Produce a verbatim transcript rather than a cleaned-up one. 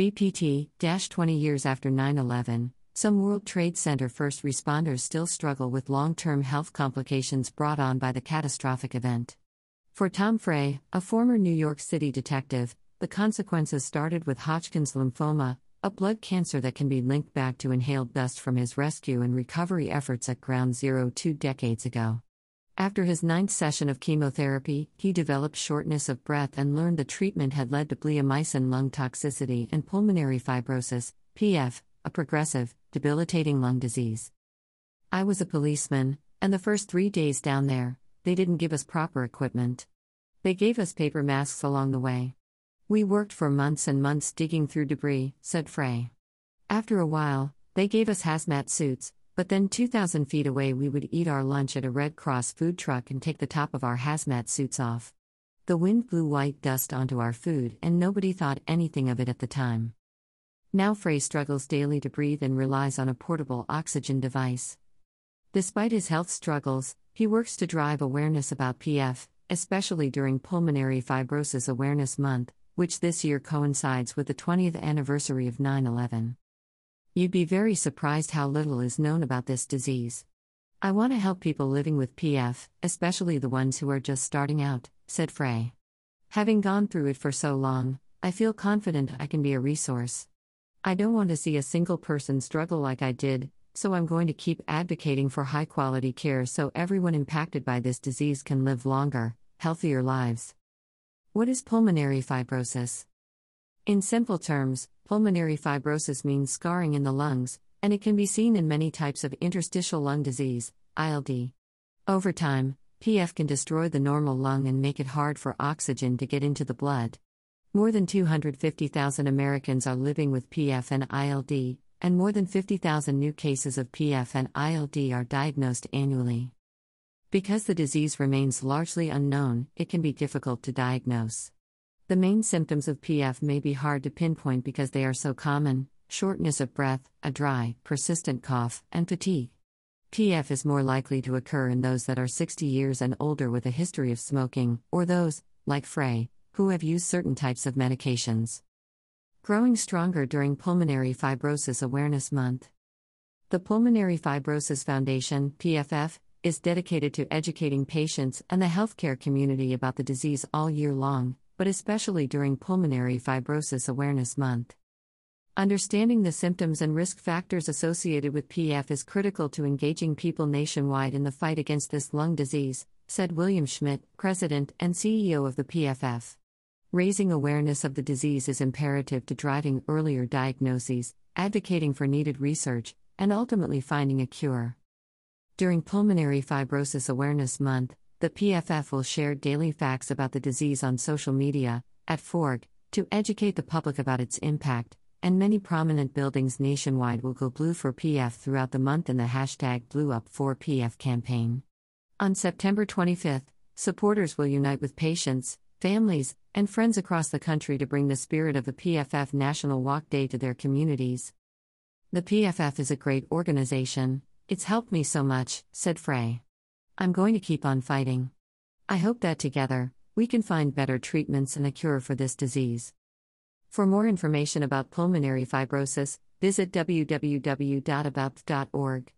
B P T, twenty years after nine eleven, some World Trade Center first responders still struggle with long-term health complications brought on by the catastrophic event. For Tom Frey, a former New York City detective, the consequences started with Hodgkin's lymphoma, a blood cancer that can be linked back to inhaled dust from his rescue and recovery efforts at Ground Zero two decades ago. After his ninth session of chemotherapy, he developed shortness of breath and learned the treatment had led to bleomycin lung toxicity and pulmonary fibrosis, P F, a progressive, debilitating lung disease. I was a policeman, and the first three days down there, they didn't give us proper equipment. They gave us paper masks along the way. We worked for months and months digging through debris, said Frey. After a while, they gave us hazmat suits, but then two thousand feet away we would eat our lunch at a Red Cross food truck and take the top of our hazmat suits off. The wind blew white dust onto our food and nobody thought anything of it at the time. Now Frey struggles daily to breathe and relies on a portable oxygen device. Despite his health struggles, he works to drive awareness about P F, especially during Pulmonary Fibrosis Awareness Month, which this year coincides with the twentieth anniversary of nine eleven. You'd be very surprised how little is known about this disease. I want to help people living with P F, especially the ones who are just starting out, said Frey. Having gone through it for so long, I feel confident I can be a resource. I don't want to see a single person struggle like I did, so I'm going to keep advocating for high-quality care so everyone impacted by this disease can live longer, healthier lives. What is pulmonary fibrosis? In simple terms, pulmonary fibrosis means scarring in the lungs, and it can be seen in many types of interstitial lung disease, I L D. Over time, P F can destroy the normal lung and make it hard for oxygen to get into the blood. More than two hundred fifty thousand Americans are living with P F and I L D, and more than fifty thousand new cases of P F and I L D are diagnosed annually. Because the disease remains largely unknown, it can be difficult to diagnose. The main symptoms of P F may be hard to pinpoint because they are so common: shortness of breath, a dry, persistent cough, and fatigue. P F is more likely to occur in those that are sixty years and older with a history of smoking, or those, like Frey, who have used certain types of medications. Growing stronger during Pulmonary Fibrosis Awareness Month. The Pulmonary Fibrosis Foundation, P F F, is dedicated to educating patients and the healthcare community about the disease all year long, but especially during Pulmonary Fibrosis Awareness Month. Understanding the symptoms and risk factors associated with P F is critical to engaging people nationwide in the fight against this lung disease, said William Schmidt, president and C E O of the P F F. Raising awareness of the disease is imperative to driving earlier diagnoses, advocating for needed research, and ultimately finding a cure. During Pulmonary Fibrosis Awareness Month, the P F F will share daily facts about the disease on social media, at Forg, to educate the public about its impact, and many prominent buildings nationwide will go blue for P F throughout the month in the hashtag Blue Up four P F campaign. On September twenty-fifth, supporters will unite with patients, families, and friends across the country to bring the spirit of the P F F National Walk Day to their communities. The P F F is a great organization. It's helped me so much, said Frey. I'm going to keep on fighting. I hope that together, we can find better treatments and a cure for this disease. For more information about pulmonary fibrosis, visit w w w dot a b a p f dot org.